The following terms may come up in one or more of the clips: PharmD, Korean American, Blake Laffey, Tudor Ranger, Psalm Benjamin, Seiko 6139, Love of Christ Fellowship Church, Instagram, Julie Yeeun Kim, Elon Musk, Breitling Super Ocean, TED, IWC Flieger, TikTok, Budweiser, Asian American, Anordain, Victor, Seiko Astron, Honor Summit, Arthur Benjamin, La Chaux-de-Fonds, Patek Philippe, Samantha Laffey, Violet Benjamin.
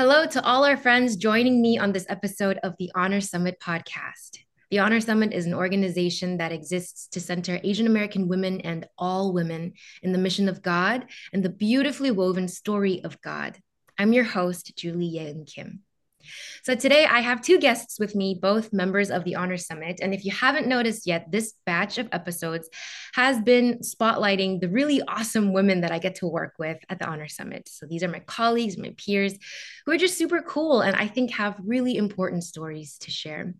Hello to all our friends joining me on this episode of the Honor Summit podcast. The Honor Summit is an organization that exists to center Asian American women and all women in the mission of God and the beautifully woven story of God. I'm your host, Julie Yeeun Kim. So today I have two guests with me, both members of the Honor Summit. And if you haven't noticed yet, this batch of episodes has been spotlighting the really awesome women that I get to work with at the Honor Summit. So these are my colleagues, my peers, who are just super cool and I think have really important stories to share.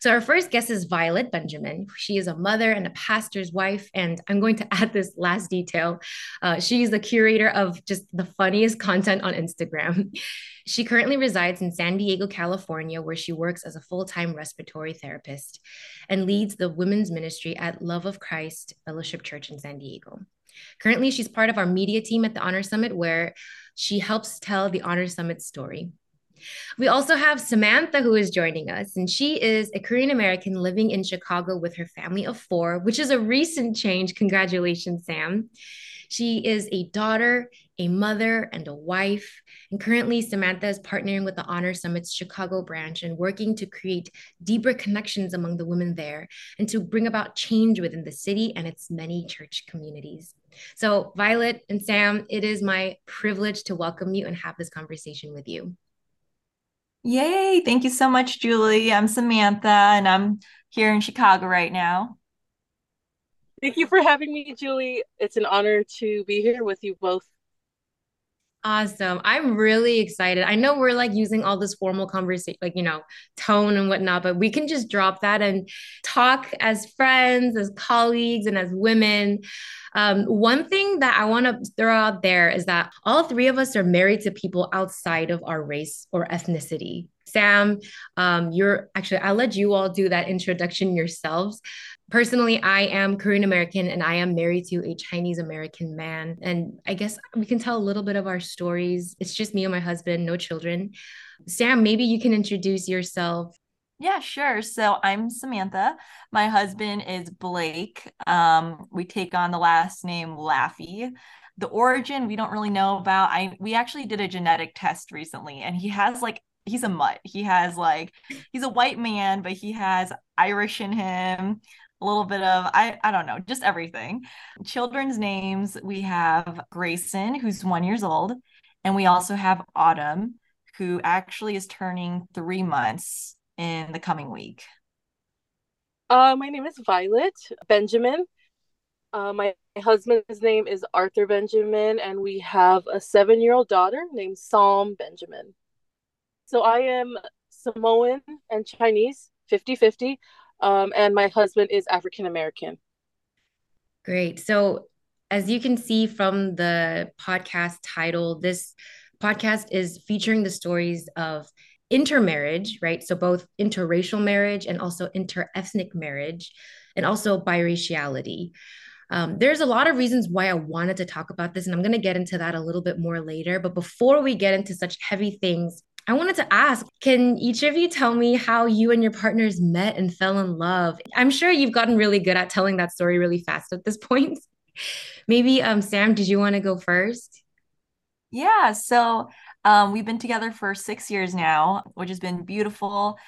So our first guest is Violet Benjamin. She is a mother and a pastor's wife. And I'm going to add this last detail. She's the curator of just the funniest content on Instagram. She currently resides in San Diego, California, where she works as a full-time respiratory therapist and leads the women's ministry at Love of Christ Fellowship Church in San Diego. Currently, she's part of our media team at the Honor Summit, where she helps tell the Honor Summit story. We also have Samantha, who is joining us, and she is a Korean American living in Chicago with her family of four, which is a recent change. Congratulations, Sam. She is a daughter, a mother, and a wife. And currently, Samantha is partnering with the Honor Summit's Chicago branch and working to create deeper connections among the women there and to bring about change within the city and its many church communities. So, Violet and Sam, it is my privilege to welcome you and have this conversation with you. Yay. Thank you so much, Julie. I'm Samantha, and I'm here in Chicago right now. Thank you for having me, Julie. It's an honor to be here with you both. Awesome. I'm really excited. I know we're like using all this formal conversation, like, you know, tone and whatnot, but we can just drop that and talk as friends, as colleagues, and as women. One thing that I want to throw out there is that all three of us are married to people outside of our race or ethnicity. Sam, I'll let you all do that introduction yourselves. Personally, I am Korean American and I am married to a Chinese American man. And I guess we can tell a little bit of our stories. It's just me and my husband, no children. Sam, maybe you can introduce yourself. Yeah, sure. So I'm Samantha. My husband is Blake. We take on the last name Laffey. The origin, we don't really know about. We actually did a genetic test recently and he's a mutt. He's a white man, but he has Irish in him, a little bit of, I don't know, just everything. Children's names, we have Grayson, who's 1 year old. And we also have Autumn, who actually is turning 3 months in the coming week. My name is Violet Benjamin. My husband's name is Arthur Benjamin, and we have a 7-year-old daughter named Psalm Benjamin. So I am Samoan and Chinese, 50-50, and my husband is African-American. Great. So as you can see from the podcast title, this podcast is featuring the stories of intermarriage, right? So both interracial marriage and also interethnic marriage, and also biraciality. There's a lot of reasons why I wanted to talk about this, and I'm going to get into that a little bit more later. But before we get into such heavy things, I wanted to ask, can each of you tell me how you and your partners met and fell in love? I'm sure you've gotten really good at telling that story really fast at this point. Maybe, Sam, did you want to go first? Yeah, so we've been together for 6 years now, which has been beautiful.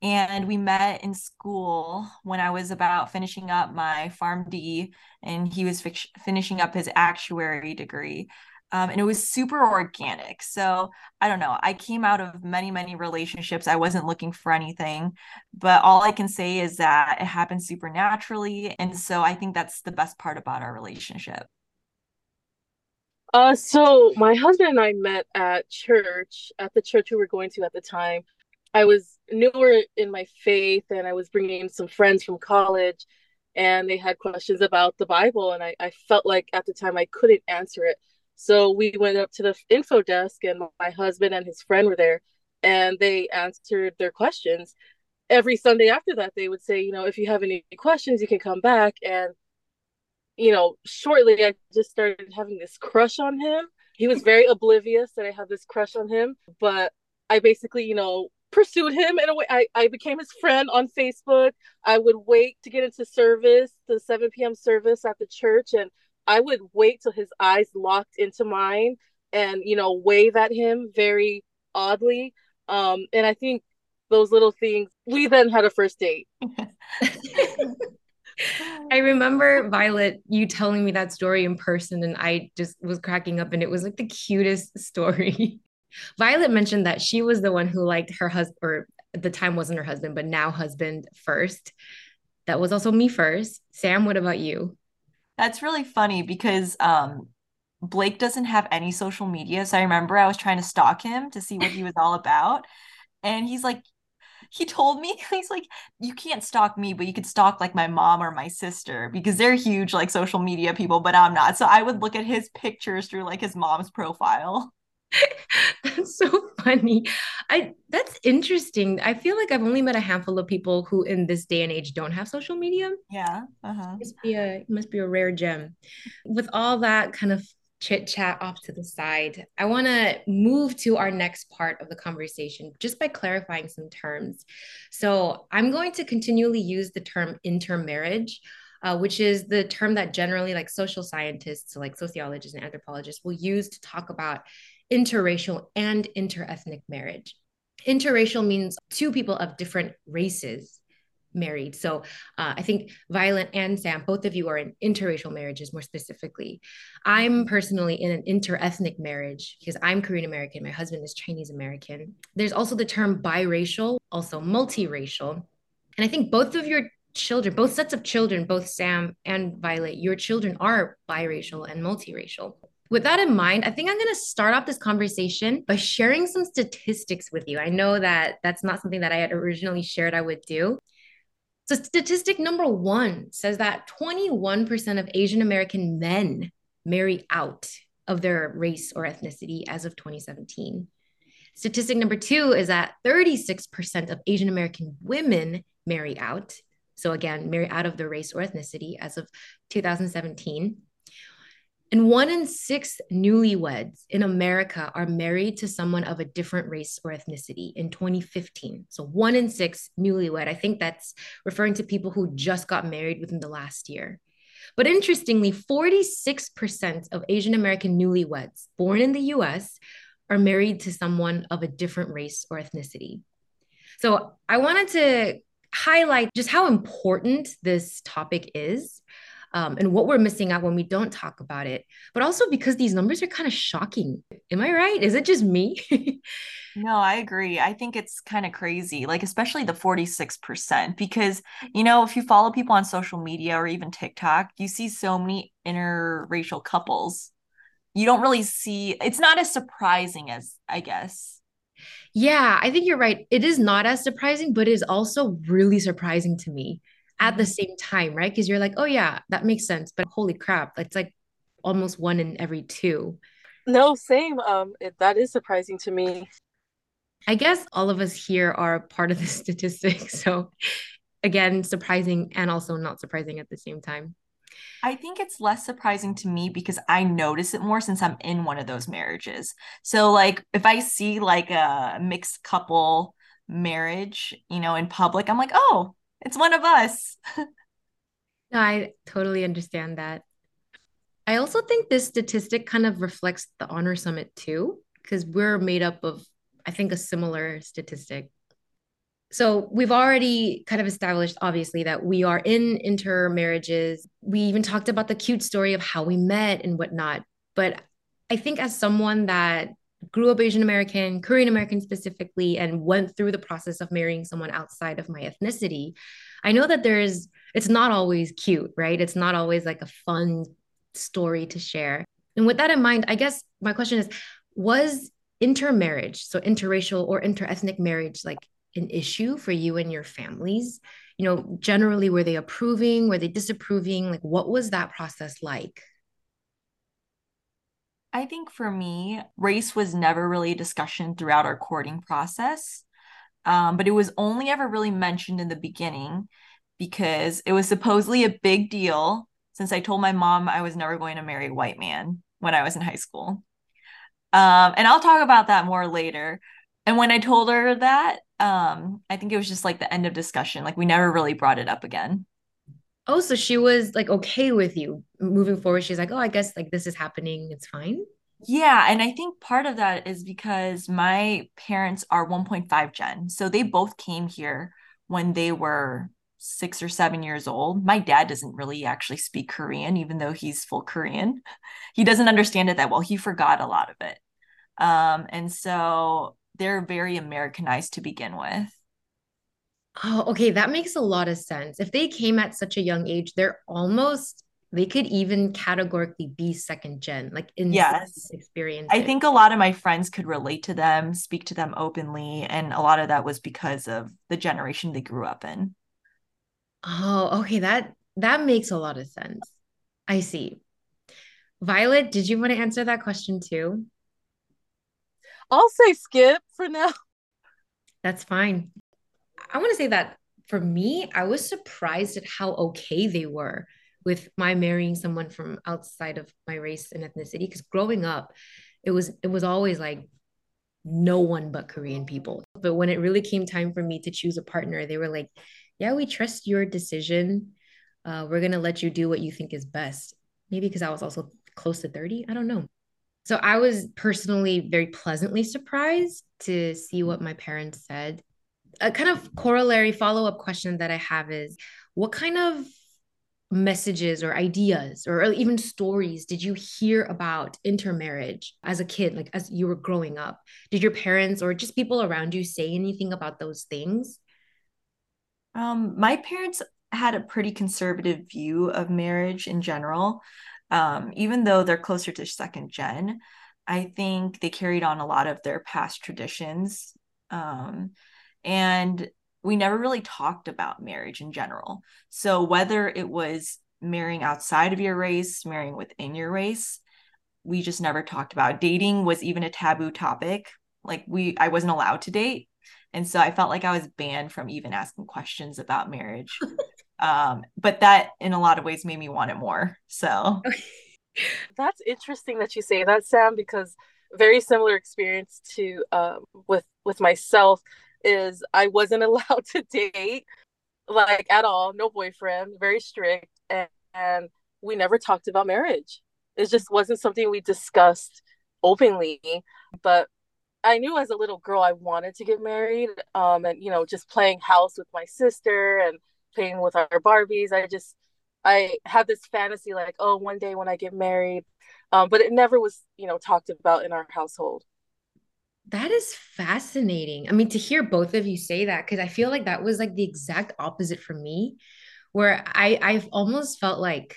And we met in school when I was about finishing up my PharmD, and he was finishing up his actuary degree. And it was super organic. So I don't know. I came out of many, many relationships. I wasn't looking for anything, but all I can say is that it happened super naturally. And so I think that's the best part about our relationship. So my husband and I met at the church we were going to at the time. I was newer in my faith and I was bringing some friends from college and they had questions about the Bible. And I felt like at the time I couldn't answer it. So we went up to the info desk and my husband and his friend were there and they answered their questions. Every Sunday after that, they would say, you know, if you have any questions, you can come back. And, you know, shortly, I just started having this crush on him. He was very oblivious that I had this crush on him, but I basically, you know, pursued him in a way. I became his friend on Facebook. I would wait to get into service, the 7 p.m. service at the church, and I would wait till his eyes locked into mine and, you know, wave at him very oddly. And I think those little things, we then had a first date. I remember, Violet, you telling me that story in person, and I just was cracking up, and it was like the cutest story. Violet mentioned that she was the one who liked her husband, or at the time wasn't her husband, but now husband first. That was also me first. Sam, what about you? That's really funny because Blake doesn't have any social media. So I remember I was trying to stalk him to see what he was all about. And he's like, he told me, he's like, you can't stalk me, but you could stalk like my mom or my sister because they're huge like social media people, but I'm not. So I would look at his pictures through like his mom's profile. That's so funny. That's interesting. I feel like I've only met a handful of people who in this day and age don't have social media. Yeah. Uh-huh. It must be a rare gem. With all that kind of chit chat off to the side, I want to move to our next part of the conversation just by clarifying some terms. So I'm going to continually use the term intermarriage, which is the term that generally like social scientists, so like sociologists and anthropologists will use to talk about interracial and interethnic marriage. Interracial means two people of different races married. So I think Violet and Sam, both of you are in interracial marriages more specifically. I'm personally in an interethnic marriage because I'm Korean American. My husband is Chinese American. There's also the term biracial, also multiracial. And I think both of your children, both sets of children, both Sam and Violet, your children are biracial and multiracial. With that in mind, I think I'm going to start off this conversation by sharing some statistics with you. I know that that's not something that I had originally shared I would do. So statistic number one says that 21% of Asian American men marry out of their race or ethnicity as of 2017. Statistic number two is that 36% of Asian American women marry out. So again, marry out of their race or ethnicity as of 2017. And 1 in 6 newlyweds in America are married to someone of a different race or ethnicity in 2015. So 1 in 6 newlywed. I think that's referring to people who just got married within the last year. But interestingly, 46% of Asian American newlyweds born in the US are married to someone of a different race or ethnicity. So I wanted to highlight just how important this topic is. And what we're missing out when we don't talk about it, but also because these numbers are kind of shocking. Am I right? Is it just me? No, I agree. I think it's kind of crazy, like especially the 46%, because, you know, if you follow people on social media or even TikTok, you see so many interracial couples. You don't really see, it's not as surprising as, I guess. Yeah, I think you're right. It is not as surprising, but it is also really surprising to me at the same time, right? Because you're like, oh yeah, that makes sense. But holy crap, it's like almost 1 in every 2. No, same. That is surprising to me. I guess all of us here are part of the statistic. So again, surprising and also not surprising at the same time. I think it's less surprising to me because I notice it more since I'm in one of those marriages. So like if I see like a mixed couple marriage, you know, in public, I'm like, oh, it's one of us. No, I totally understand that. I also think this statistic kind of reflects the Honor Summit too, because we're made up of, I think, a similar statistic. So we've already kind of established, obviously, that we are in intermarriages. We even talked about the cute story of how we met and whatnot. But I think as someone that grew up Asian American, Korean American specifically, and went through the process of marrying someone outside of my ethnicity, I know that it's not always cute, right? It's not always like a fun story to share. And with that in mind, I guess my question is, was intermarriage, so interracial or interethnic marriage, like an issue for you and your families? You know, generally, were they approving? Were they disapproving? Like, what was that process like? I think for me, race was never really a discussion throughout our courting process, but it was only ever really mentioned in the beginning because it was supposedly a big deal since I told my mom I was never going to marry a white man when I was in high school. And I'll talk about that more later. And when I told her that, I think it was just like the end of discussion. Like we never really brought it up again. Oh, so she was like, okay with you moving forward. She's like, oh, I guess like this is happening. It's fine. Yeah. And I think part of that is because my parents are 1.5 gen. So they both came here when they were 6 or 7 years old. My dad doesn't really actually speak Korean, even though he's full Korean. He doesn't understand it that well. He forgot a lot of it. And so they're very Americanized to begin with. Oh, okay. That makes a lot of sense. If they came at such a young age, they could even categorically be second gen, like in yes. experience. I think a lot of my friends could relate to them, speak to them openly. And a lot of that was because of the generation they grew up in. Oh, okay. That makes a lot of sense. I see. Violet, did you want to answer that question too? I'll say skip for now. That's fine. I want to say that for me, I was surprised at how okay they were with my marrying someone from outside of my race and ethnicity. Because growing up, it was always like no one but Korean people. But when it really came time for me to choose a partner, they were like, yeah, we trust your decision. We're going to let you do what you think is best. Maybe because I was also close to 30. I don't know. So I was personally very pleasantly surprised to see what my parents said. A kind of corollary follow-up question that I have is, what kind of messages or ideas or even stories did you hear about intermarriage as a kid, like as you were growing up? Did your parents or just people around you say anything about those things? My parents had a pretty conservative view of marriage in general. Even though they're closer to second gen, I think they carried on a lot of their past traditions. And we never really talked about marriage in general. So whether it was marrying outside of your race, marrying within your race, we just never talked about it. Dating was even a taboo topic. Like I wasn't allowed to date. And so I felt like I was banned from even asking questions about marriage. But that in a lot of ways made me want it more. So that's interesting that you say that, Sam, because very similar experience to with myself. Is I wasn't allowed to date, like at all, no boyfriend, very strict, and we never talked about marriage. It just wasn't something we discussed openly, but I knew as a little girl I wanted to get married, and you know, just playing house with my sister and playing with our Barbies, I had this fantasy like, oh, one day when I get married, but it never was, you know, talked about in our household. That is fascinating. I mean, to hear both of you say that, because I feel like that was like the exact opposite for me, where I've almost felt like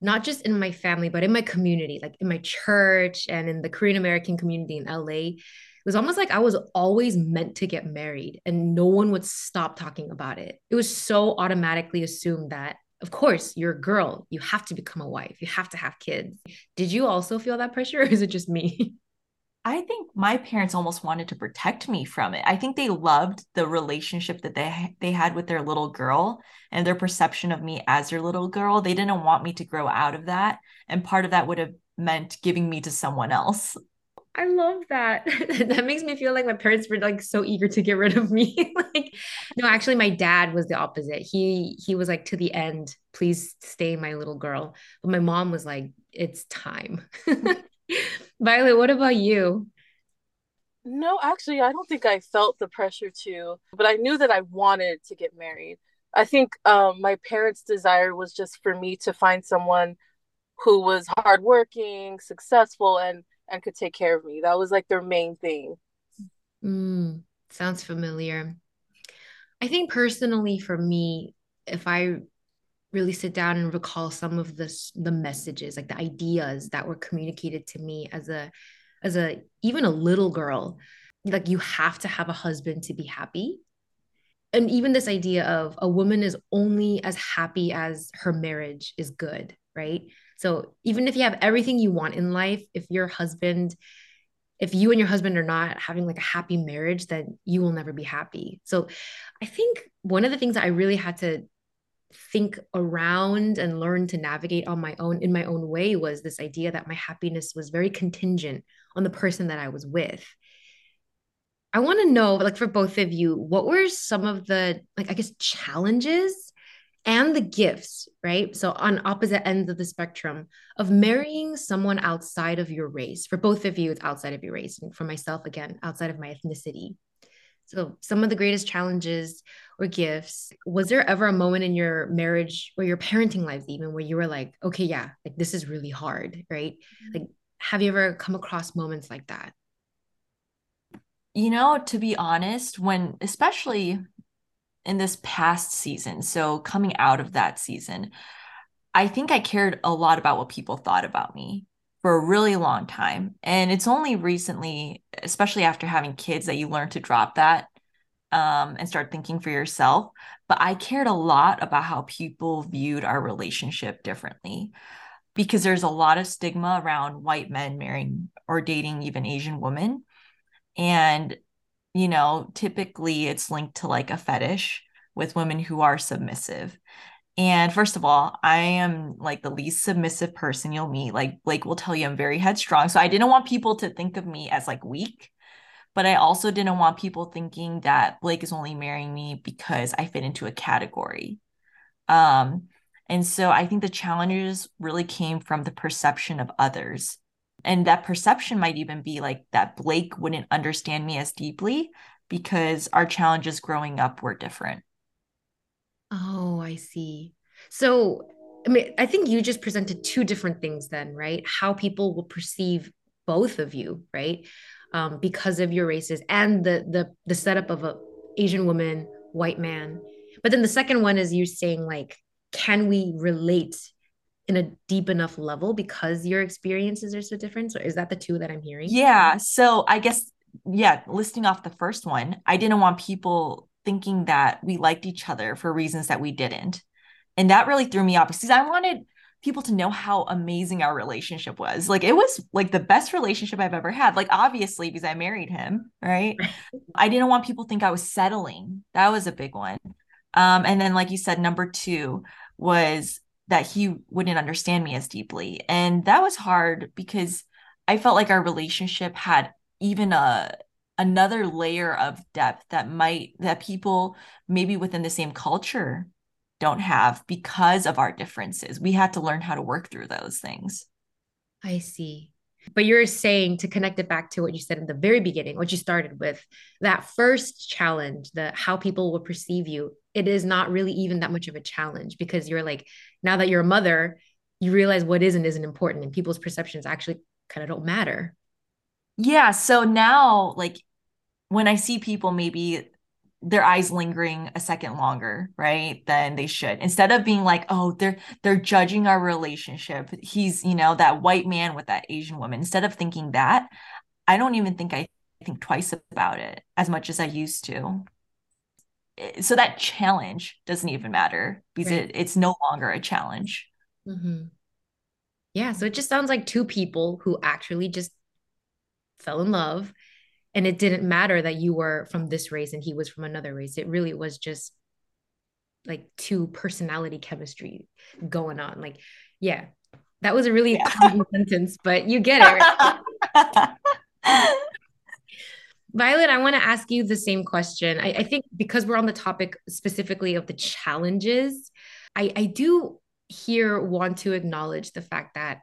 not just in my family, but in my community, like in my church and in the Korean American community in LA, it was almost like I was always meant to get married and no one would stop talking about it. It was so automatically assumed that, of course, you're a girl, you have to become a wife, you have to have kids. Did you also feel that pressure, or is it just me? I think my parents almost wanted to protect me from it. I think they loved the relationship that they had with their little girl and their perception of me as their little girl. They didn't want me to grow out of that. And part of that would have meant giving me to someone else. I love that. That makes me feel like my parents were like so eager to get rid of me. Like, no, actually my dad was the opposite. He was like, to the end, please stay my little girl. But my mom was like, it's time. Violet, what about you? No, actually, I don't think I felt the pressure to, but I knew that I wanted to get married. I think my parents' desire was just for me to find someone who was hardworking, successful, and could take care of me. That was like their main thing. Sounds familiar. I think personally for me, if I really sit down and recall some of the messages, like the ideas that were communicated to me as a even a little girl, like you have to have a husband to be happy. And even this idea of a woman is only as happy as her marriage is good, right? So even if you have everything you want in life, if you and your husband are not having like a happy marriage, then you will never be happy. So I think one of the things that I really had to think around and learn to navigate on my own, in my own way, was this idea that my happiness was very contingent on the person that I was with. I want to know, like for both of you, what were some of the, like, I guess, challenges and the gifts, right? So on opposite ends of the spectrum of marrying someone outside of your race. For both of you, it's outside of your race. And for myself, again, outside of my ethnicity. So some of the greatest challenges or gifts, was there ever a moment in your marriage or your parenting life even where you were like, okay, yeah, like this is really hard, right? Mm-hmm. Like, have you ever come across moments like that? You know, to be honest, when, especially in this past season, so coming out of that season, I think I cared a lot about what people thought about me for a really long time. And it's only recently, especially after having kids, that you learn to drop that and start thinking for yourself. But I cared a lot about how people viewed our relationship differently, because there's a lot of stigma around white men marrying or dating even Asian women. And, you know, typically it's linked to like a fetish with women who are submissive. And first of all, I am like the least submissive person you'll meet. Like Blake will tell you I'm very headstrong. So I didn't want people to think of me as like weak, but I also didn't want people thinking that Blake is only marrying me because I fit into a category. And so I think the challenges really came from the perception of others. And that perception might even be like that Blake wouldn't understand me as deeply because our challenges growing up were different. Oh, I see. So, I mean, I think you just presented two different things then, right? How people will perceive both of you, right? Because of your races and the setup of a Asian woman, white man. But then the second one is you saying like, can we relate in a deep enough level because your experiences are so different? So is that the two that I'm hearing? Yeah. So I guess, yeah, listing off the first one, I didn't want people thinking that we liked each other for reasons that we didn't. And that really threw me off because I wanted people to know how amazing our relationship was. Like, it was like the best relationship I've ever had. Like, obviously, because I married him, right? I didn't want people to think I was settling. That was a big one. And then, like you said, number two was that he wouldn't understand me as deeply. And that was hard because I felt like our relationship had even another layer of depth that people maybe within the same culture don't have because of our differences. We had to learn how to work through those things. I see. But you're saying, to connect it back to what you said in the very beginning, what you started with, that first challenge, the how people will perceive you, it is not really even that much of a challenge because you're like, now that you're a mother, you realize what is and isn't important, and people's perceptions actually kind of don't matter. Yeah. So now, like, when I see people, maybe their eyes lingering a second longer, right, than they should, instead of being like, oh, they're judging our relationship. He's, you know, that white man with that Asian woman. Instead of thinking that, I don't even think I think twice about it as much as I used to. So that challenge doesn't even matter because right. It's no longer a challenge. Mm-hmm. Yeah. So it just sounds like two people who actually just fell in love, and it didn't matter that you were from this race and he was from another race. It really was just like two personality chemistry going on. Like, yeah, that was a really common sentence, but you get it, right? Violet, I want to ask you the same question. I think because we're on the topic specifically of the challenges, I do here want to acknowledge the fact that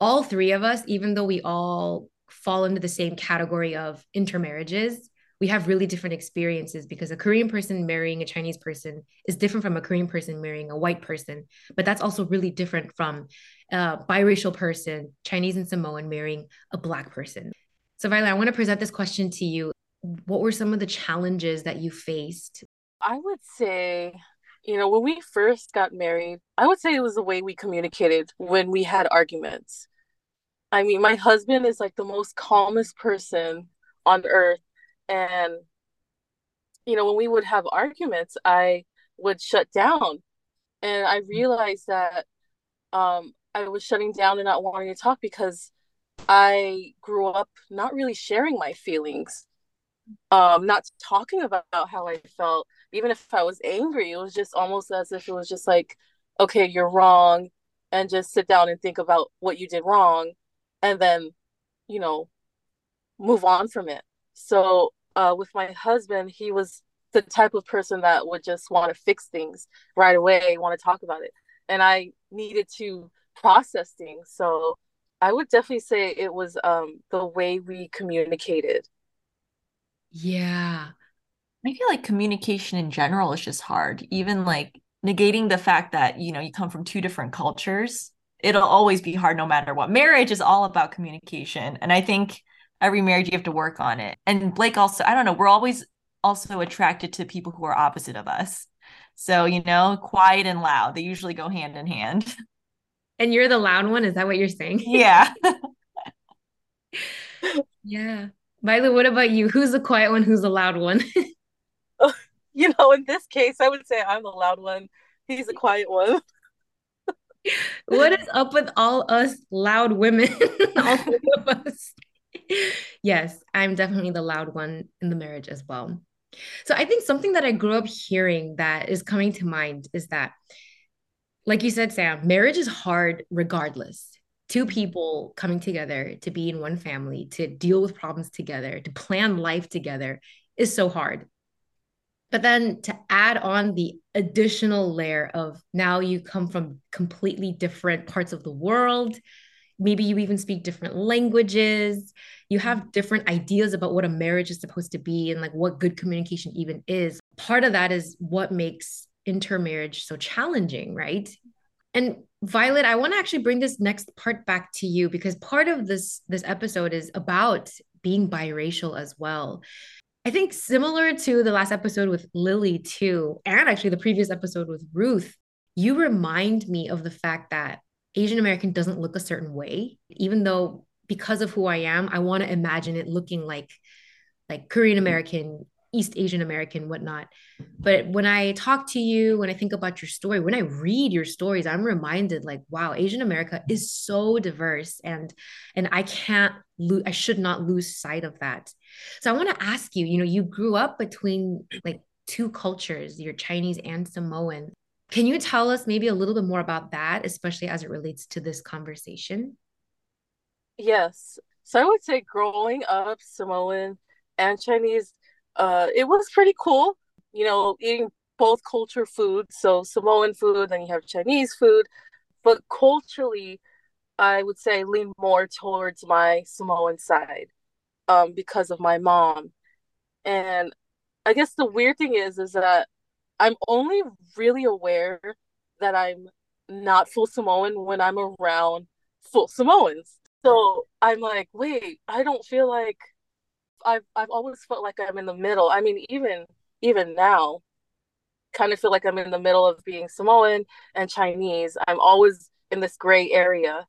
all three of us, even though we all fall into the same category of intermarriages, we have really different experiences, because a Korean person marrying a Chinese person is different from a Korean person marrying a white person. But that's also really different from a biracial person, Chinese and Samoan, marrying a Black person. So Violet, I want to present this question to you. What were some of the challenges that you faced? I would say, you know, when we first got married, I would say it was the way we communicated when we had arguments. I mean, my husband is like the most calmest person on earth. And, you know, when we would have arguments, I would shut down. And I realized that I was shutting down and not wanting to talk because I grew up not really sharing my feelings, not talking about how I felt. Even if I was angry, it was just almost as if it was just like, okay, you're wrong, and just sit down and think about what you did wrong, and then, you know, move on from it. So with my husband, he was the type of person that would just want to fix things right away, want to talk about it. And I needed to process things. So I would definitely say it was the way we communicated. Yeah. I feel like communication in general is just hard. Even like negating the fact that, you know, you come from two different cultures, it'll always be hard no matter what. Marriage is all about communication. And I think every marriage you have to work on it. And Blake also, I don't know, we're always also attracted to people who are opposite of us. So, you know, quiet and loud, they usually go hand in hand. And you're the loud one. Is that what you're saying? Yeah. Yeah. Violet, what about you? Who's the quiet one? Who's the loud one? You know, in this case, I would say I'm the loud one. He's the quiet one. What is up with all us loud women? All of us. Yes, I'm definitely the loud one in the marriage as well. So I think something that I grew up hearing that is coming to mind is that, like you said, Sam, marriage is hard regardless. Two people coming together to be in one family, to deal with problems together, to plan life together is so hard. But then to add on the additional layer of now you come from completely different parts of the world. Maybe you even speak different languages. You have different ideas about what a marriage is supposed to be and like what good communication even is. Part of that is what makes intermarriage so challenging, right? And Violet, I want to actually bring this next part back to you because part of this episode is about being biracial as well. I think similar to the last episode with Lily too, and actually the previous episode with Ruth, you remind me of the fact that Asian American doesn't look a certain way, even though because of who I am, I want to imagine it looking like Korean American, East Asian American, whatnot. But when I talk to you, when I think about your story, when I read your stories, I'm reminded like, wow, Asian America is so diverse and I should not lose sight of that. So I want to ask you, you know, you grew up between like two cultures, you're Chinese and Samoan. Can you tell us maybe a little bit more about that, especially as it relates to this conversation? Yes. So I would say growing up Samoan and Chinese, it was pretty cool, you know, eating both culture food. So Samoan food, then you have Chinese food. But culturally, I would say I lean more towards my Samoan side because of my mom. And I guess the weird thing is that I'm only really aware that I'm not full Samoan when I'm around full Samoans. So I'm like, wait, I don't feel like I've always felt like I'm in the middle. I mean, even now, kind of feel like I'm in the middle of being Samoan and Chinese. I'm always in this gray area.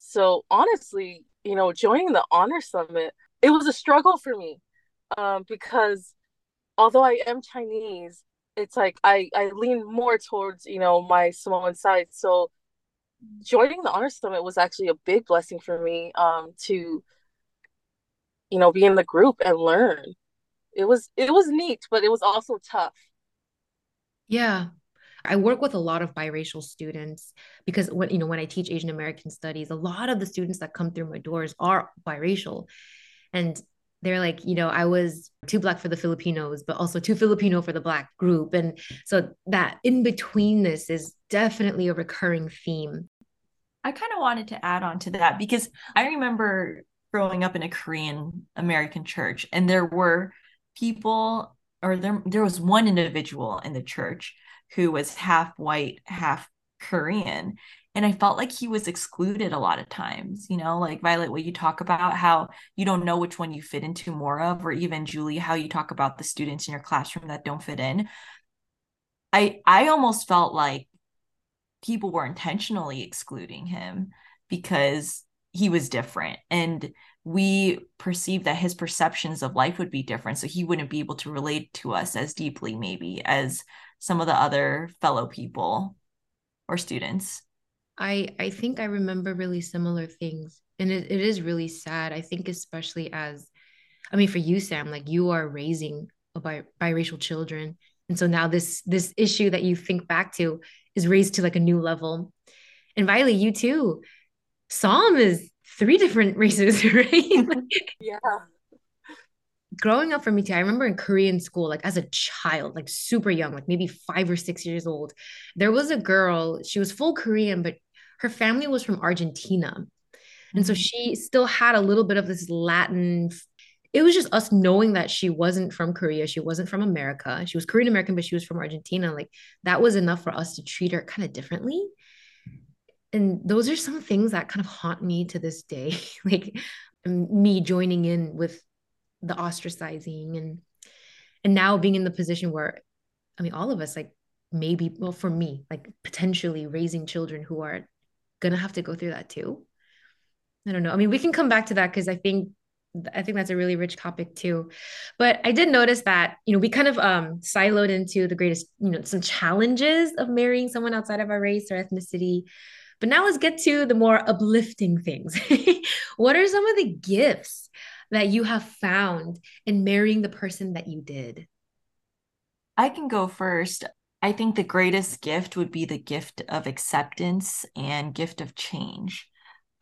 So honestly, you know, joining the Honor Summit, it was a struggle for me because although I am Chinese, it's like I lean more towards, you know, my Samoan side. So joining the Honor Summit was actually a big blessing for me to, you know, be in the group and learn. It was neat, but it was also tough. Yeah. I work with a lot of biracial students because when I teach Asian American studies, a lot of the students that come through my doors are biracial. And they're like, you know, I was too Black for the Filipinos, but also too Filipino for the Black group. And so that in-betweenness is definitely a recurring theme. I kind of wanted to add on to that because I remember growing up in a Korean American church and there were people, or there was one individual in the church who was half white, half Korean. And I felt like he was excluded a lot of times, you know, like Violet, what you talk about, how you don't know which one you fit into more of, or even Julie, how you talk about the students in your classroom that don't fit in. I almost felt like people were intentionally excluding him because he was different. And we perceived that his perceptions of life would be different. So he wouldn't be able to relate to us as deeply, maybe, as some of the other fellow people or students. I think I remember really similar things. And it is really sad. I think especially for you, Sam, like you are raising biracial children. And so now this issue that you think back to is raised to like a new level. And Violet, you too. Psalm is 3 different races, right? Yeah. growing up for me too, I remember in Korean school, like as a child, like super young, like maybe 5 or 6 years old, there was a girl, she was full Korean, but her family was from Argentina. Mm-hmm. And so she still had a little bit of this Latin. It was just us knowing that she wasn't from Korea. She wasn't from America. She was Korean American, but she was from Argentina. Like that was enough for us to treat her kind of differently. And those are some things that kind of haunt me to this day. Like me joining in with the ostracizing and now being in the position where, I mean, all of us, like maybe, well, for me, like potentially raising children who are going to have to go through that too. I don't know. I mean, we can come back to that because I think that's a really rich topic too. But I did notice that, you know, we kind of siloed into the greatest, you know, some challenges of marrying someone outside of our race or ethnicity. But now let's get to the more uplifting things. What are some of the gifts that you have found in marrying the person that you did? I can go first. I think the greatest gift would be the gift of acceptance and gift of change.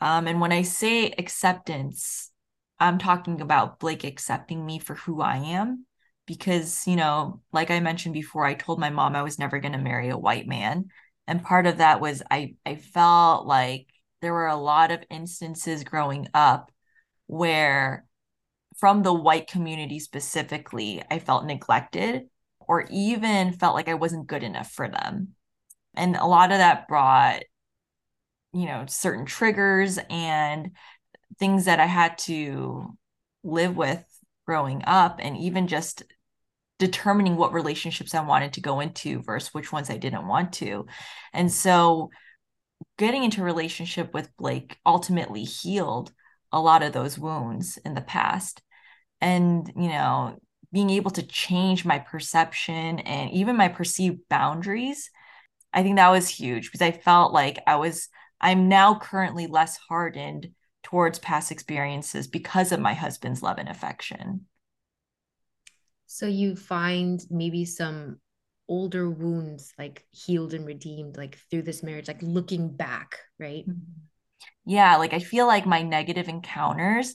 And when I say acceptance, I'm talking about Blake accepting me for who I am, because, you know, like I mentioned before, I told my mom I was never going to marry a white man. And part of that was I felt like there were a lot of instances growing up where from the white community specifically, I felt neglected or even felt like I wasn't good enough for them. And a lot of that brought, you know, certain triggers and things that I had to live with growing up, and even just determining what relationships I wanted to go into versus which ones I didn't want to. And so getting into a relationship with Blake ultimately healed a lot of those wounds in the past. And, you know, being able to change my perception and even my perceived boundaries, I think that was huge, because I felt like I'm now currently less hardened towards past experiences because of my husband's love and affection. So you find maybe some older wounds like healed and redeemed, like through this marriage, like looking back, right? Yeah. Like I feel like my negative encounters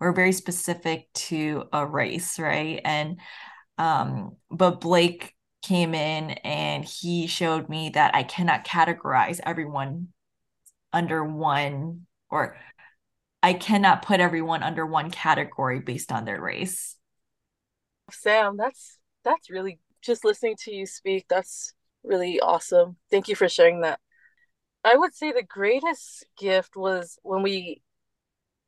were very specific to a race. Right. And, but Blake came in and he showed me that I cannot categorize everyone under one, or I cannot put everyone under one category based on their race. Sam, that's really, just listening to you speak, that's really awesome. Thank you for sharing that. I would say the greatest gift was when we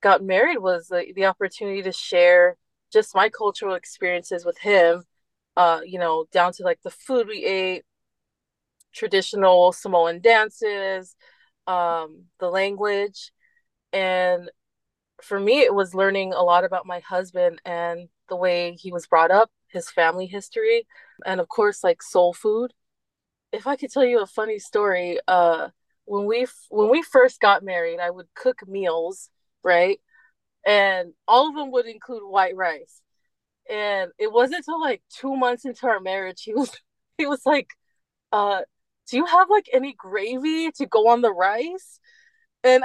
got married was the opportunity to share just my cultural experiences with him, you know, down to like the food we ate, traditional Samoan dances, the language. And for me, it was learning a lot about my husband and the way he was brought up, his family history, and of course, like soul food. If I could tell you a funny story, when we first got married, I would cook meals, right? And all of them would include white rice. And it wasn't until like 2 months into our marriage, he was like, do you have like any gravy to go on the rice? And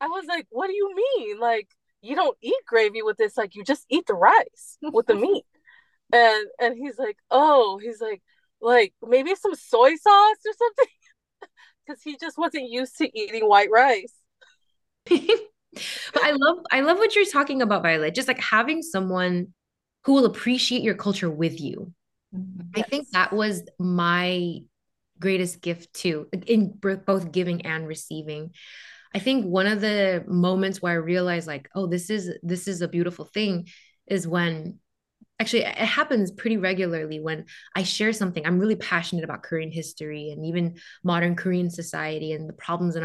I was like, what do you mean? Like, you don't eat gravy with this. Like, you just eat the rice with the meat. And he's like, oh, he's like maybe some soy sauce or something. Because he just wasn't used to eating white rice. But I love what you're talking about, Violet. Just like having someone who will appreciate your culture with you. Yes. I think that was my greatest gift too, in both giving and receiving. I think one of the moments where I realized like, oh, this is a beautiful thing is when, actually it happens pretty regularly, when I share something. I'm really passionate about Korean history and even modern Korean society and the problems in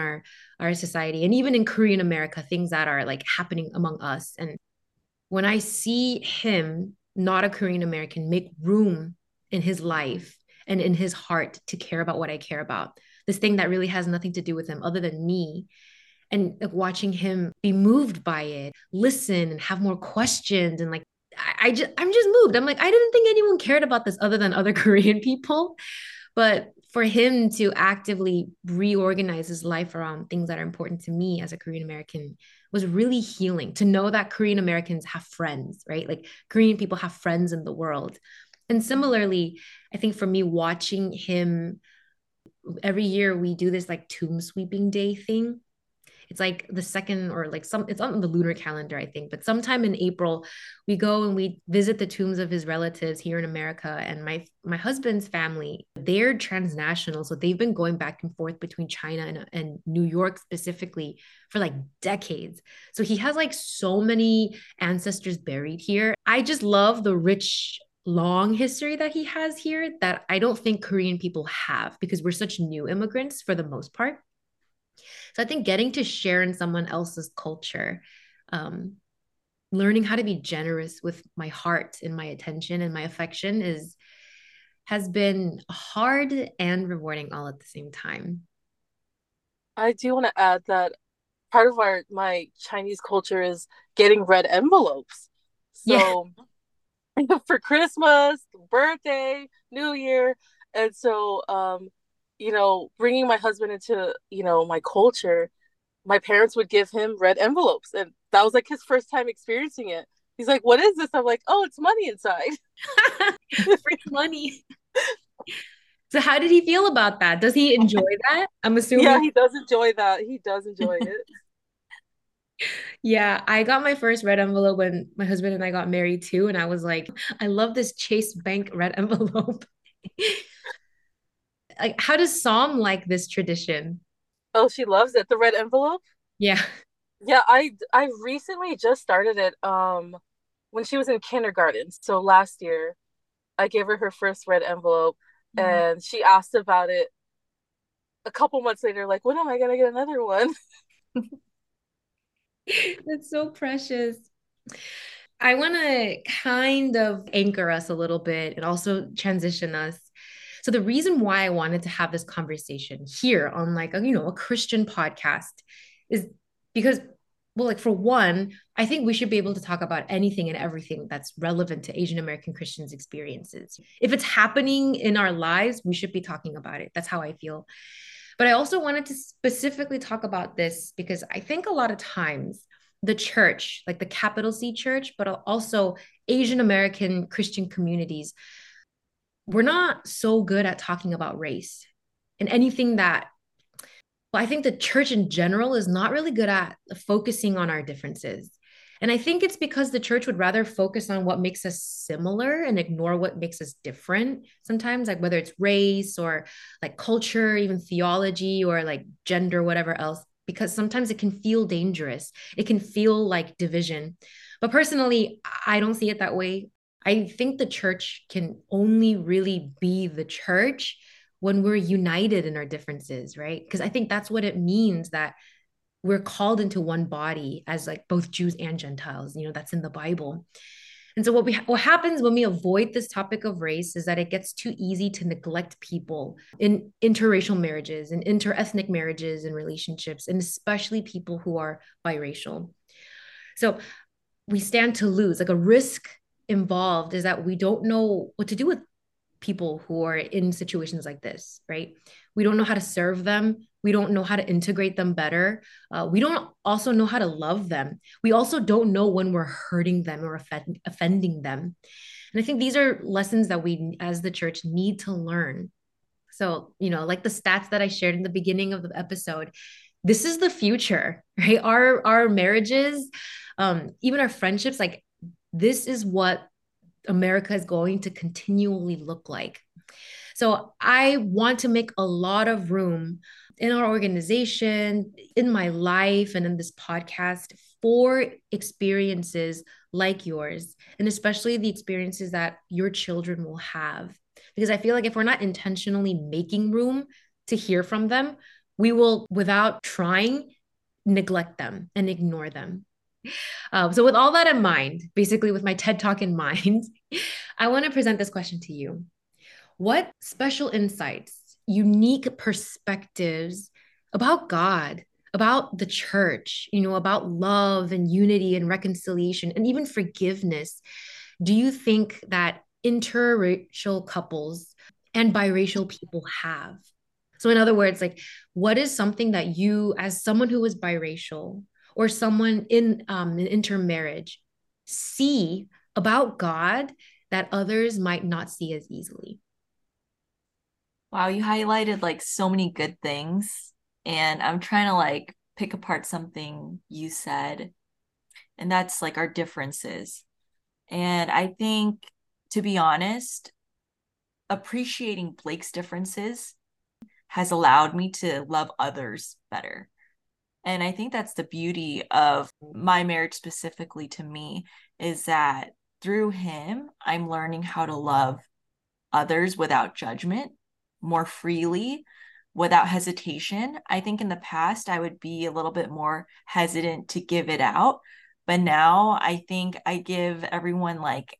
our society, and even in Korean America, things that are like happening among us. And when I see him, not a Korean American, make room in his life and in his heart to care about what I care about, this thing that really has nothing to do with him other than me, and like watching him be moved by it, listen and have more questions. And like, I'm just moved. I'm like, I didn't think anyone cared about this other than other Korean people. But for him to actively reorganize his life around things that are important to me as a Korean American was really healing, to know that Korean Americans have friends, right? Like Korean people have friends in the world. And similarly, I think for me, watching him, every year we do this like tomb sweeping day thing. It's like the second or like some, it's on the lunar calendar, I think, but sometime in April, we go and we visit the tombs of his relatives here in America. And my husband's family, they're transnational. So they've been going back and forth between China and New York specifically for like decades. So he has like so many ancestors buried here. I just love the rich, long history that he has here that I don't think Korean people have because we're such new immigrants for the most part. So I think getting to share in someone else's culture, learning how to be generous with my heart and my attention and my affection has been hard and rewarding all at the same time. I do want to add that part of my Chinese culture is getting red envelopes. So yeah. For Christmas, birthday, New Year. And so, bringing my husband into, my culture, my parents would give him red envelopes. And that was like his first time experiencing it. He's like, what is this? I'm like, oh, it's money inside. Free money. So how did he feel about that? Does he enjoy that? I'm assuming. Yeah, he does enjoy that. He does enjoy it. Yeah, I got my first red envelope when my husband and I got married too. And I was like, I love this Chase Bank red envelope. Like, how does Psalm like this tradition? Oh, she loves it. The red envelope? Yeah. Yeah, I recently just started it when she was in kindergarten. So last year, I gave her first red envelope, and she asked about it a couple months later, like, when am I going to get another one? That's so precious. I want to kind of anchor us a little bit and also transition us. So the reason why I wanted to have this conversation here on like, a Christian podcast is because, well, like for one, I think we should be able to talk about anything and everything that's relevant to Asian American Christians' experiences. If it's happening in our lives, we should be talking about it. That's how I feel. But I also wanted to specifically talk about this because I think a lot of times the church, like the capital C church, but also Asian American Christian communities, we're not so good at talking about race and anything that, well, I think the church in general is not really good at focusing on our differences. And I think it's because the church would rather focus on what makes us similar and ignore what makes us different sometimes, like whether it's race or like culture, even theology or like gender, whatever else, because sometimes it can feel dangerous. It can feel like division. But personally, I don't see it that way. I think the church can only really be the church when we're united in our differences, right? Because I think that's what it means that we're called into one body as like both Jews and Gentiles, that's in the Bible. And so what happens when we avoid this topic of race is that it gets too easy to neglect people in interracial marriages and interethnic marriages and relationships, and especially people who are biracial. So we stand to lose, like a risk involved is that we don't know what to do with people who are in situations like this, right? We don't know how to serve them. We don't know how to integrate them better. We don't also know how to love them. We also don't know when we're hurting them or offending them. And I think these are lessons that we as the church need to learn. So, like the stats that I shared in the beginning of the episode, this is the future, right? Our marriages, even our friendships, like this is what America is going to continually look like. So I want to make a lot of room in our organization, in my life, and in this podcast for experiences like yours, and especially the experiences that your children will have. Because I feel like if we're not intentionally making room to hear from them, we will, without trying, neglect them and ignore them. So with all that in mind, basically with my TED Talk in mind, I want to present this question to you. What special insights, unique perspectives about God, about the church, about love and unity and reconciliation and even forgiveness, do you think that interracial couples and biracial people have. So in other words, like, what is something that you, as someone who is biracial or someone in an intermarriage, see about God that others might not see as easily? Wow, you highlighted like so many good things, and I'm trying to like pick apart something you said, and that's like our differences. And I think, to be honest, appreciating Blake's differences has allowed me to love others better. And I think that's the beauty of my marriage specifically to me, is that through him, I'm learning how to love others without judgment, more freely, without hesitation. I think in the past, I would be a little bit more hesitant to give it out. But now I think I give everyone, like,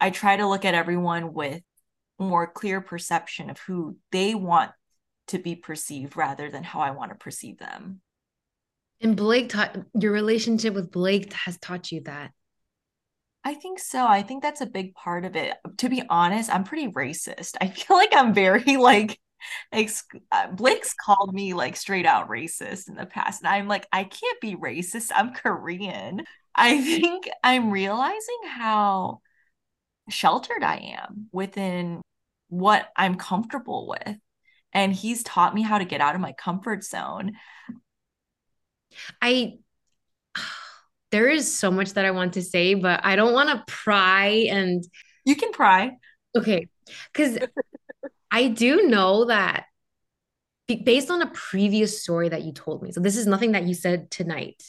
I try to look at everyone with more clear perception of who they want to be perceived rather than how I want to perceive them. And Blake taught, your relationship with Blake has taught you that. I think so. I think that's a big part of it. To be honest, I'm pretty racist. I feel like I'm very like, Blake's called me like straight out racist in the past. And I'm like, I can't be racist. I'm Korean. I think I'm realizing how sheltered I am within what I'm comfortable with. And he's taught me how to get out of my comfort zone. There is so much that I want to say, but I don't want to pry. And you can pry. Okay. Because I do know that based on a previous story that you told me, so this is nothing that you said tonight,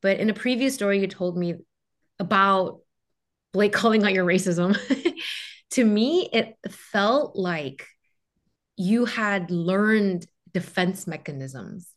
but in a previous story, you told me about Blake calling out your racism. To me, it felt like you had learned defense mechanisms.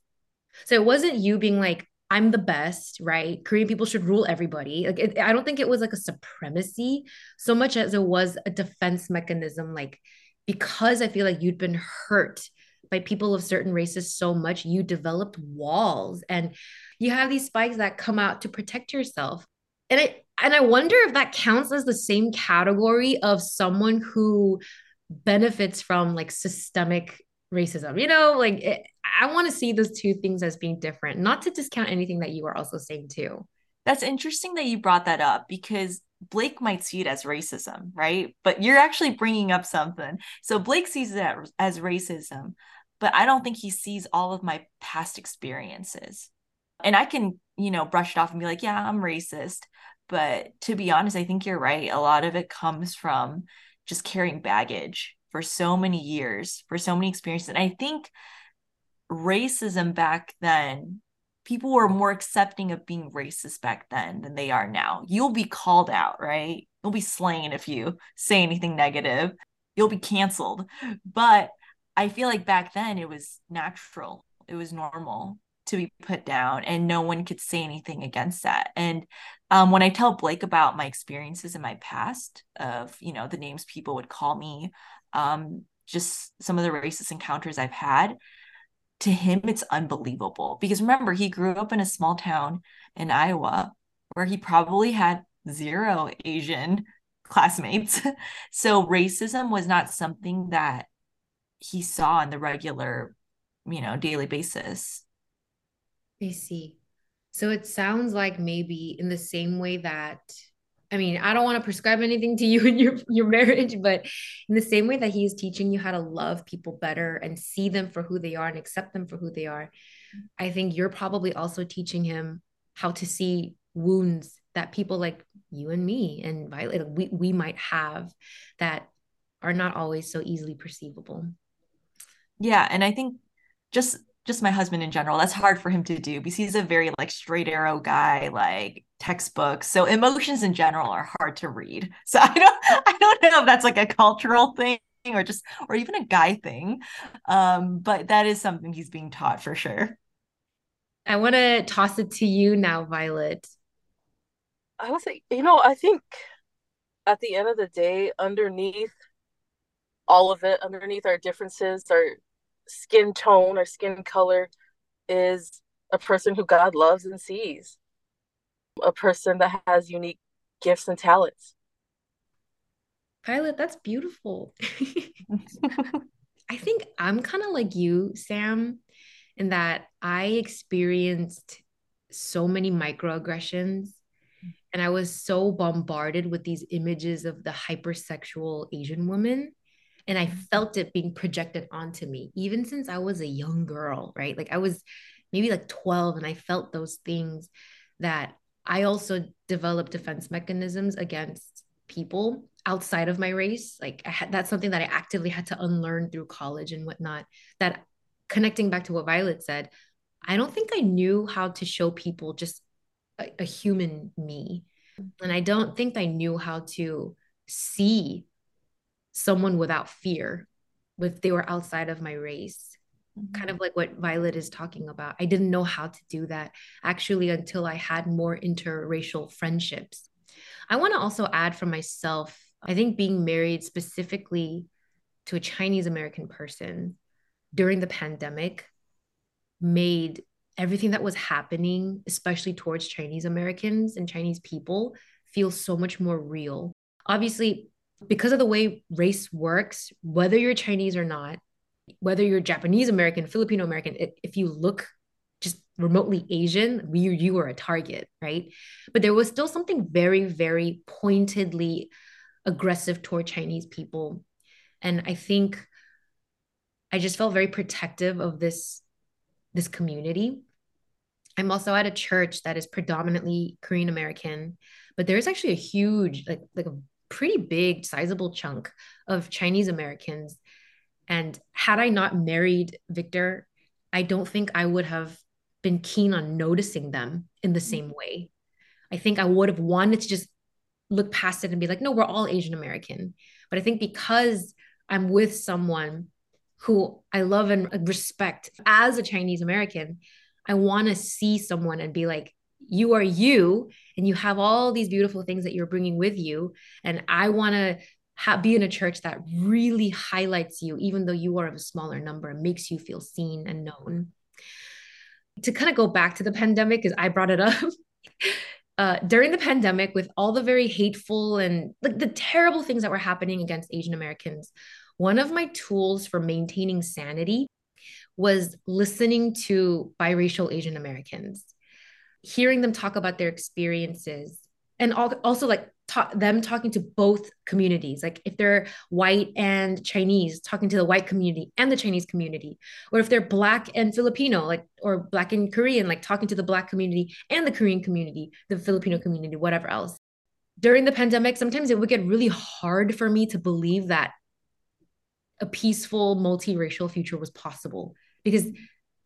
So it wasn't you being like, I'm the best, right? Korean people should rule everybody. Like, I don't think it was like a supremacy so much as it was a defense mechanism. Like, because I feel like you'd been hurt by people of certain races so much, you developed walls and you have these spikes that come out to protect yourself. And I wonder if that counts as the same category of someone who benefits from like systemic racism, you know, like I want to see those two things as being different, not to discount anything that you are also saying too. That's interesting that you brought that up, because Blake might see it as racism, right? But you're actually bringing up something. So Blake sees it as racism, but I don't think he sees all of my past experiences. And I can, you know, brush it off and be like, yeah, I'm racist. But to be honest, I think you're right. A lot of it comes from just carrying baggage for so many years, for so many experiences. And I think racism back then, people were more accepting of being racist back then than they are now. You'll be called out, right? You'll be slain if you say anything negative. You'll be canceled. But I feel like back then it was natural. It was normal to be put down, and no one could say anything against that. And when I tell Blake about my experiences in my past of, you know, the names people would call me, just some of the racist encounters I've had, to him, it's unbelievable. Because remember, he grew up in a small town in Iowa where he probably had zero Asian classmates. So racism was not something that he saw on the regular, you know, daily basis. I see. So it sounds like maybe in the same way that, I mean, I don't want to prescribe anything to you in your marriage, but in the same way that he is teaching you how to love people better and see them for who they are and accept them for who they are, I think you're probably also teaching him how to see wounds that people like you and me and Violet, we might have, that are not always so easily perceivable. Yeah. And I think just my husband in general, that's hard for him to do because he's a very like straight arrow guy, like textbooks. So emotions in general are hard to read. So I don't know if that's like a cultural thing or even a guy thing. But that is something he's being taught for sure. I want to toss it to you now, Violet. I would say, you know, I think at the end of the day, underneath all of it, underneath our differences, our skin tone or skin color is a person who God loves and sees, a person that has unique gifts and talents. Violet, that's beautiful. I think I'm kind of like you, Sam, in that I experienced so many microaggressions, and I was so bombarded with these images of the hypersexual Asian woman. And I felt it being projected onto me, even since I was a young girl, right? Like I was maybe like 12, and I felt those things, that I also developed defense mechanisms against people outside of my race. Like that's something that I actively had to unlearn through college and whatnot. That, connecting back to what Violet said, I don't think I knew how to show people just a human me. And I don't think I knew how to see someone without fear if they were outside of my race, kind of like what Violet is talking about. I didn't know how to do that actually until I had more interracial friendships. I want to also add for myself, I think being married specifically to a Chinese American person during the pandemic made everything that was happening, especially towards Chinese Americans and Chinese people, feel so much more real. Obviously, because of the way race works, whether you're Chinese or not, whether you're Japanese American, Filipino American, if you look just remotely Asian, you are a target, right? But there was still something very, very pointedly aggressive toward Chinese people. And I think I just felt very protective of this community. I'm also at a church that is predominantly Korean American, but there is actually a huge, like a pretty big, sizable chunk of Chinese Americans. And had I not married Victor, I don't think I would have been keen on noticing them in the same way. I think I would have wanted to just look past it and be like, no, we're all Asian American. But I think because I'm with someone who I love and respect as a Chinese American, I want to see someone and be like, you are you, and you have all these beautiful things that you're bringing with you. And I want to be in a church that really highlights you, even though you are of a smaller number, and makes you feel seen and known. To kind of go back to the pandemic, because I brought it up. During the pandemic, with all the very hateful and like the terrible things that were happening against Asian Americans, one of my tools for maintaining sanity was listening to biracial Asian Americans, hearing them talk about their experiences, and also like them talking to both communities. Like if they're white and Chinese, talking to the white community and the Chinese community, or if they're Black and Filipino, like, or Black and Korean, like talking to the Black community and the Korean community, the Filipino community, whatever else. During the pandemic, sometimes it would get really hard for me to believe that a peaceful, multiracial future was possible, because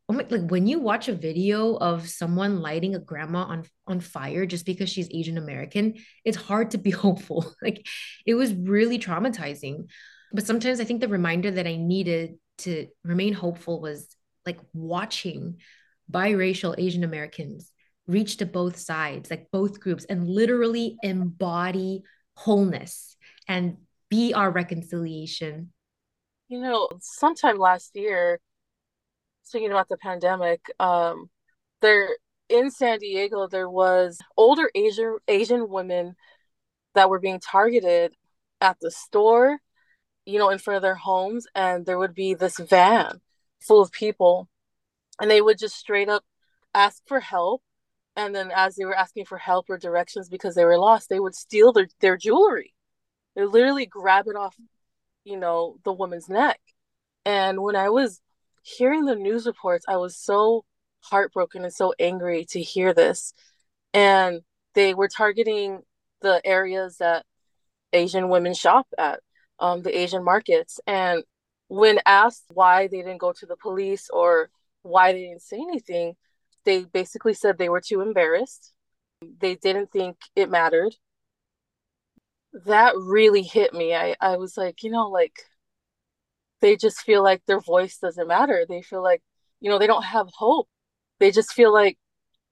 like when you watch a video of someone lighting a grandma on fire just because she's Asian American, it's hard to be hopeful. Like it was really traumatizing. But sometimes I think the reminder that I needed to remain hopeful was like watching biracial Asian Americans reach to both sides, like both groups, and literally embody wholeness and be our reconciliation. You know, sometime last year, speaking about the pandemic, there in San Diego, there was older Asian women that were being targeted at the store, you know, in front of their homes. And there would be this van full of people, and they would just straight up ask for help. And then as they were asking for help or directions because they were lost, they would steal their jewelry. They literally grab it off, you know, the woman's neck. And when I was hearing the news reports, I was so heartbroken and so angry to hear this. And they were targeting the areas that Asian women shop at, the Asian markets. And when asked why they didn't go to the police or why they didn't say anything, they basically said they were too embarrassed. They didn't think it mattered. That really hit me. I was like, you know, like, they just feel like their voice doesn't matter. They feel like, you know, they don't have hope. They just feel like,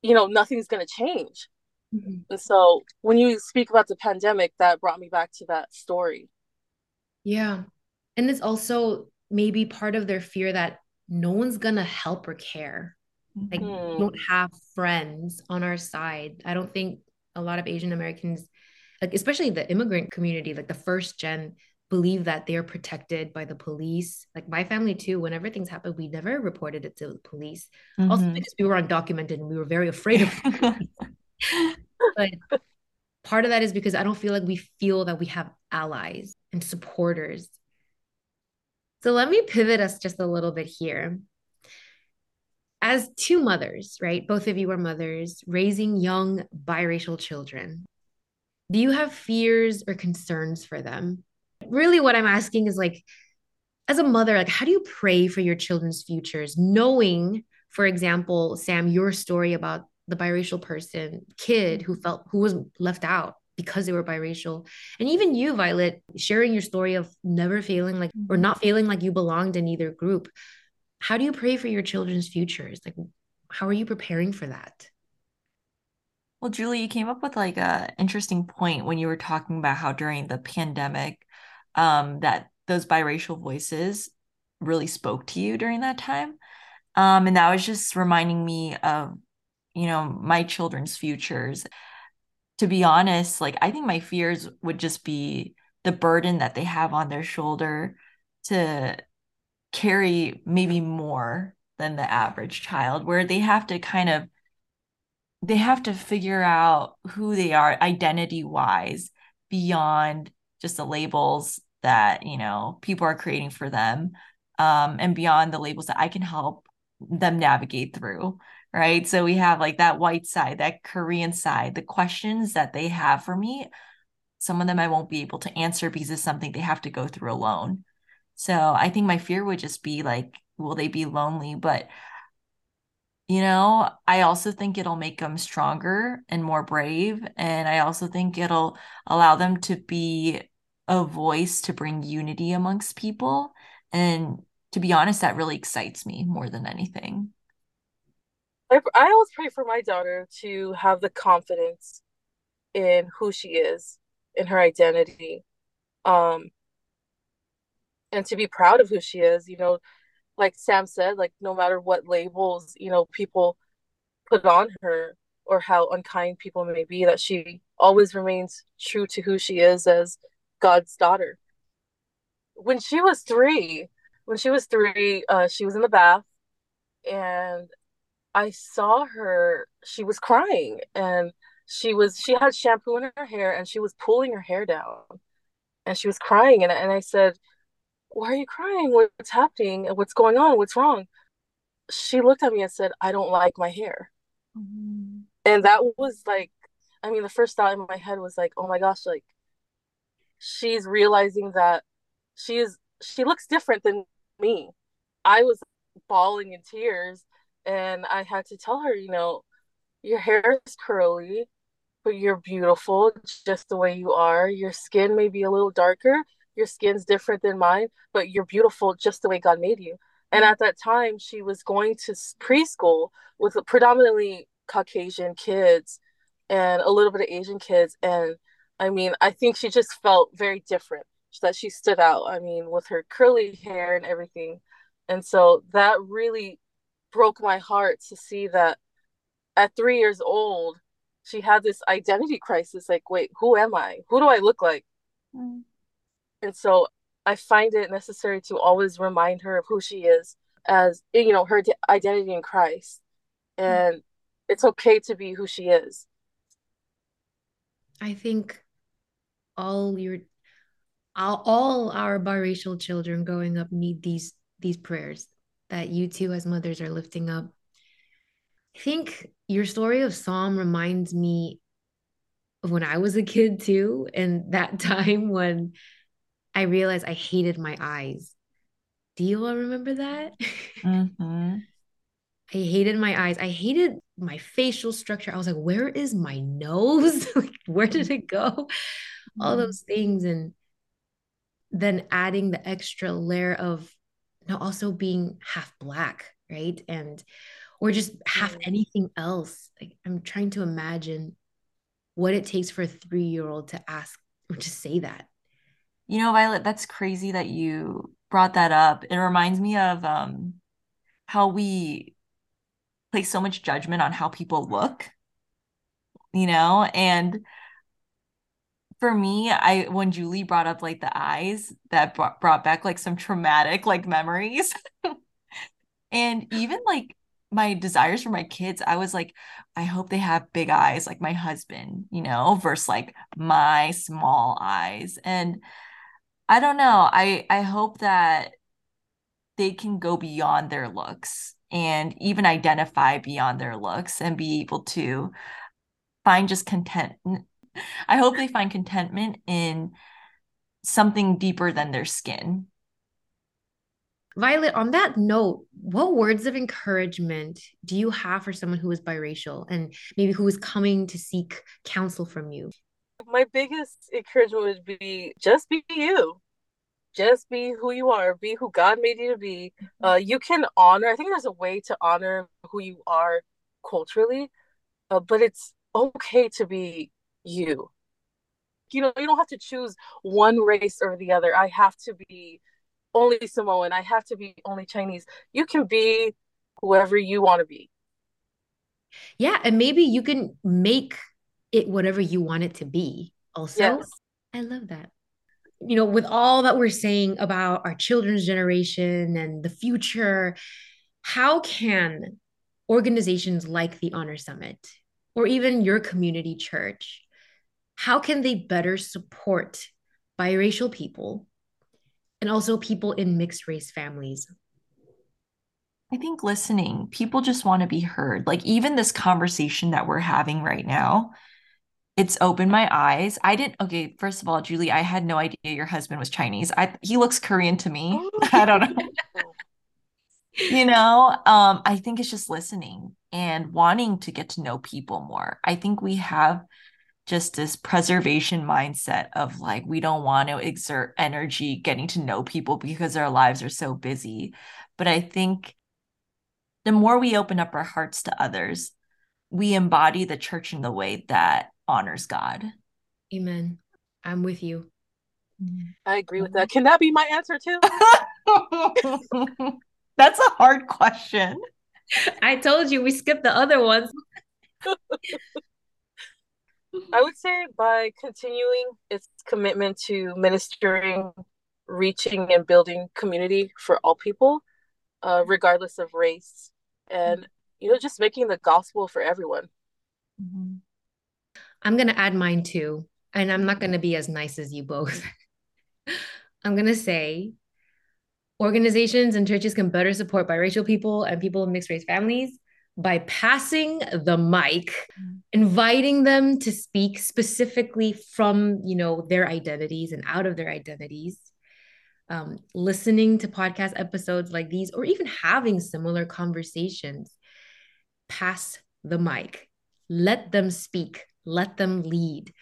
you know, nothing's going to change. Mm-hmm. And so when you speak about the pandemic, that brought me back to that story. Yeah. And it's also maybe part of their fear that no one's going to help or care. Like, we don't have friends on our side. I don't think a lot of Asian Americans like especially the immigrant community, like the first gen, believe that they are protected by the police. Like my family too, whenever things happened, we never reported it to the police. Mm-hmm. Also because we were undocumented and we were very afraid of it. But part of that is because I don't feel like we feel that we have allies and supporters. So let me pivot us just a little bit here. As two mothers, right? Both of you are mothers raising young biracial children. Do you have fears or concerns for them? Really what I'm asking is like, as a mother, like how do you pray for your children's futures? Knowing, for example, Sam, your story about the biracial person, kid who was left out because they were biracial. And even you, Violet, sharing your story of never feeling like, or not feeling like you belonged in either group. How do you pray for your children's futures? Like, how are you preparing for that? Well, Julie, you came up with like a interesting point when you were talking about how during the pandemic, that those biracial voices really spoke to you during that time. And that was just reminding me of, you know, my children's futures. To be honest, like I think my fears would just be the burden that they have on their shoulder to carry maybe more than the average child, where they have to figure out who they are identity wise beyond just the labels that, you know, people are creating for them, and beyond the labels that I can help them navigate through. Right. So we have like that white side, that Korean side, the questions that they have for me, some of them I won't be able to answer because it's something they have to go through alone. So I think my fear would just be like, will they be lonely? But, you know, I also think it'll make them stronger and more brave. And I also think it'll allow them to be a voice to bring unity amongst people. And to be honest, that really excites me more than anything. I always pray for my daughter to have the confidence in who she is, in her identity, and to be proud of who she is. You know, like Sam said, like no matter what labels, you know, people put on her or how unkind people may be, that she always remains true to who she is as God's daughter. When she was three, she was in the bath and I saw her, she was crying and she had shampoo in her hair and she was pulling her hair down and she was crying. And I said, why are you crying? What's happening? What's going on? What's wrong? She looked at me and said, I don't like my hair. Mm-hmm. And that was like, I mean, the first thought in my head was like, oh my gosh, like she's realizing that she looks different than me. I was bawling in tears. And I had to tell her, you know, your hair is curly, but you're beautiful just the way you are. Your skin may be a little darker. Your skin's different than mine, but you're beautiful just the way God made you. And at that time, she was going to preschool with predominantly Caucasian kids and a little bit of Asian kids. And I mean, I think she just felt very different, that she stood out, I mean, with her curly hair and everything. And so that really broke my heart to see that at 3 years old, she had this identity crisis. Like, wait, who am I? Who do I look like? Mm. And so I find it necessary to always remind her of who she is as, you know, her identity in Christ. And it's okay to be who she is. I think all our biracial children growing up need these prayers that you two as mothers are lifting up. I think your story of Psalm reminds me of when I was a kid too. And that time when I realized I hated my eyes. Do you all remember that? Mm-hmm. I hated my eyes. I hated my facial structure. I was like, where is my nose? Like, where did it go? Mm-hmm. All those things. And then adding the extra layer of now also being half Black, right? And, or just half anything else. Like, I'm trying to imagine what it takes for a 3-year-old to ask or to say that. You know, Violet, that's crazy that you brought that up. It reminds me of how we place so much judgment on how people look, you know, and for me, when Julie brought up like the eyes, that brought back like some traumatic like memories. And even like my desires for my kids, I was like, I hope they have big eyes like my husband, you know, versus like my small eyes. And I don't know, I hope that they can go beyond their looks and even identify beyond their looks and be able to find just contentment. I hope they find contentment in something deeper than their skin. Violet, on that note, what words of encouragement do you have for someone who is biracial and maybe who is coming to seek counsel from you? My biggest encouragement would be just be you. Just be who you are. Be who God made you to be. You can honor. I think there's a way to honor who you are culturally, but it's okay to be you. You know, you don't have to choose one race or the other. I have to be only Samoan. I have to be only Chinese. You can be whoever you want to be. Yeah, and maybe you can make it whatever you want it to be also. Yes. I love that. You know, with all that we're saying about our children's generation and the future, how can organizations like the Honor Summit or even your community church, how can they better support biracial people and also people in mixed race families? I think listening, people just want to be heard. Like even this conversation that we're having right now, it's opened my eyes. Okay, first of all, Julie, I had no idea your husband was Chinese. He looks Korean to me. I don't know. You know, I think it's just listening and wanting to get to know people more. I think we have just this preservation mindset of like, we don't want to exert energy getting to know people because our lives are so busy. But I think the more we open up our hearts to others, we embody the church in the way that honors God. Amen. I'm with you. I agree with that. Can that be my answer too? That's a hard question. I told you we skipped the other ones. I would say by continuing its commitment to ministering, reaching, and building community for all people, regardless of race, and you know, just making the gospel for everyone. Mm-hmm. I'm going to add mine too, and I'm not going to be as nice as you both. I'm going to say organizations and churches can better support biracial people and people in mixed race families by passing the mic, inviting them to speak specifically from, you know, their identities and out of their identities, listening to podcast episodes like these, or even having similar conversations. Pass the mic, let them speak, let them lead.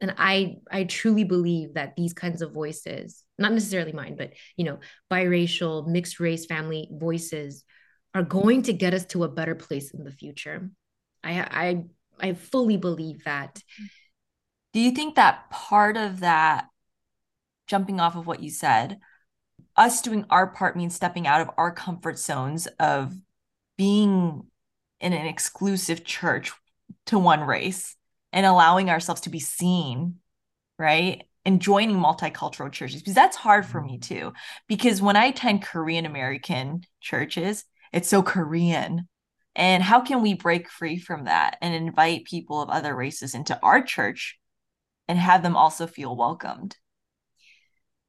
And I truly believe that these kinds of voices, not necessarily mine, but, you know, biracial, mixed race family voices are going to get us to a better place in the future. I fully believe that. Do you think that part of that, jumping off of what you said, us doing our part means stepping out of our comfort zones of being in an exclusive church to one race and allowing ourselves to be seen, right? And joining multicultural churches, because that's hard for me too. Because when I attend Korean American churches, it's so Korean. And how can we break free from that and invite people of other races into our church and have them also feel welcomed?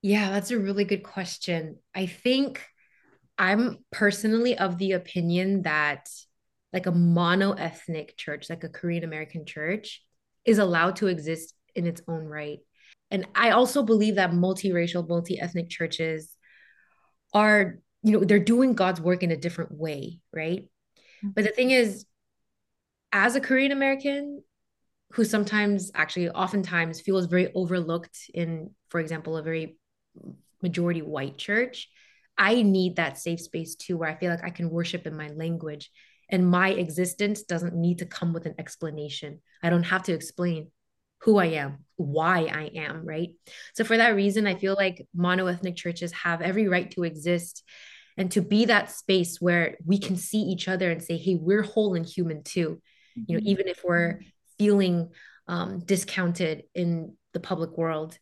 Yeah, that's a really good question. I think I'm personally of the opinion that like a mono-ethnic church, like a Korean American church, is allowed to exist in its own right. And I also believe that multiracial, multi-ethnic churches are, you know, they're doing God's work in a different way, right? Mm-hmm. But the thing is, as a Korean American who oftentimes feels very overlooked in, for example, a very majority white church, I need that safe space too, where I feel like I can worship in my language and my existence doesn't need to come with an explanation. I don't have to explain who I am, why I am, right? So for that reason, I feel like monoethnic churches have every right to exist and to be that space where we can see each other and say, hey, we're whole and human too. You know, even if we're feeling discounted in the public world.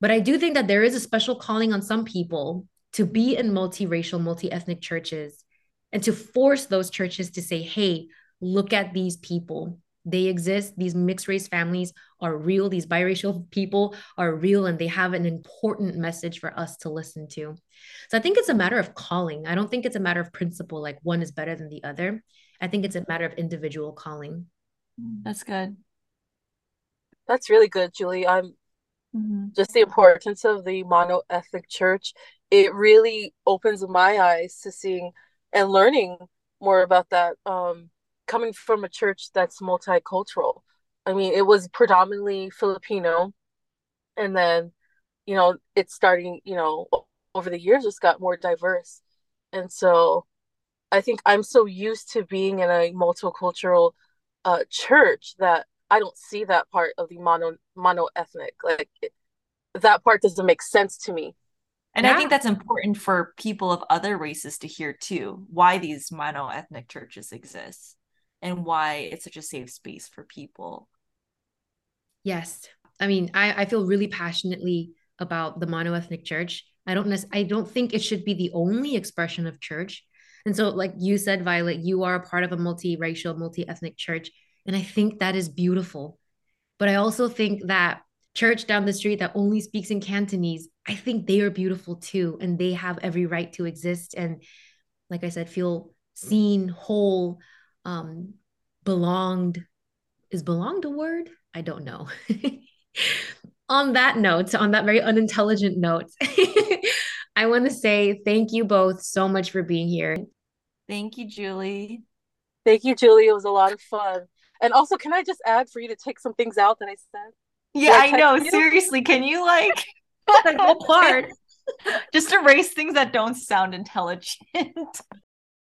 But I do think that there is a special calling on some people to be in multiracial, multi-ethnic churches and to force those churches to say, hey, look at these people. They exist. These mixed race families are real. These biracial people are real, and they have an important message for us to listen to. So I think it's a matter of calling. I don't think it's a matter of principle, like one is better than the other. I think it's a matter of individual calling. That's good. That's really good, Julie. Just the importance of the monoethnic church. It really opens my eyes to seeing and learning more about that. Coming from a church that's multicultural. I mean, it was predominantly Filipino. And then, you know, it's starting, you know, over the years, it's got more diverse. And so I think I'm so used to being in a multicultural church that I don't see that part of the mono-ethnic. Like that part doesn't make sense to me. And yeah. I think that's important for people of other races to hear too, why these mono-ethnic churches exist. And why it's such a safe space for people. Yes. I mean, I feel really passionately about the monoethnic church. I don't think it should be the only expression of church. And so like you said, Violet, you are a part of a multiracial, multi-ethnic church. And I think that is beautiful. But I also think that church down the street that only speaks in Cantonese, I think they are beautiful too. And they have every right to exist. And like I said, feel seen, whole, belonged. Is belonged a word? I don't know. On that note, on that very unintelligent note, I want to say thank you both so much for being here. Thank you, Julie. Thank you, Julie. It was a lot of fun. And also, can I just add for you to take some things out that I said? Yeah, I know. You? Seriously, can you like that whole part? Just erase things that don't sound intelligent.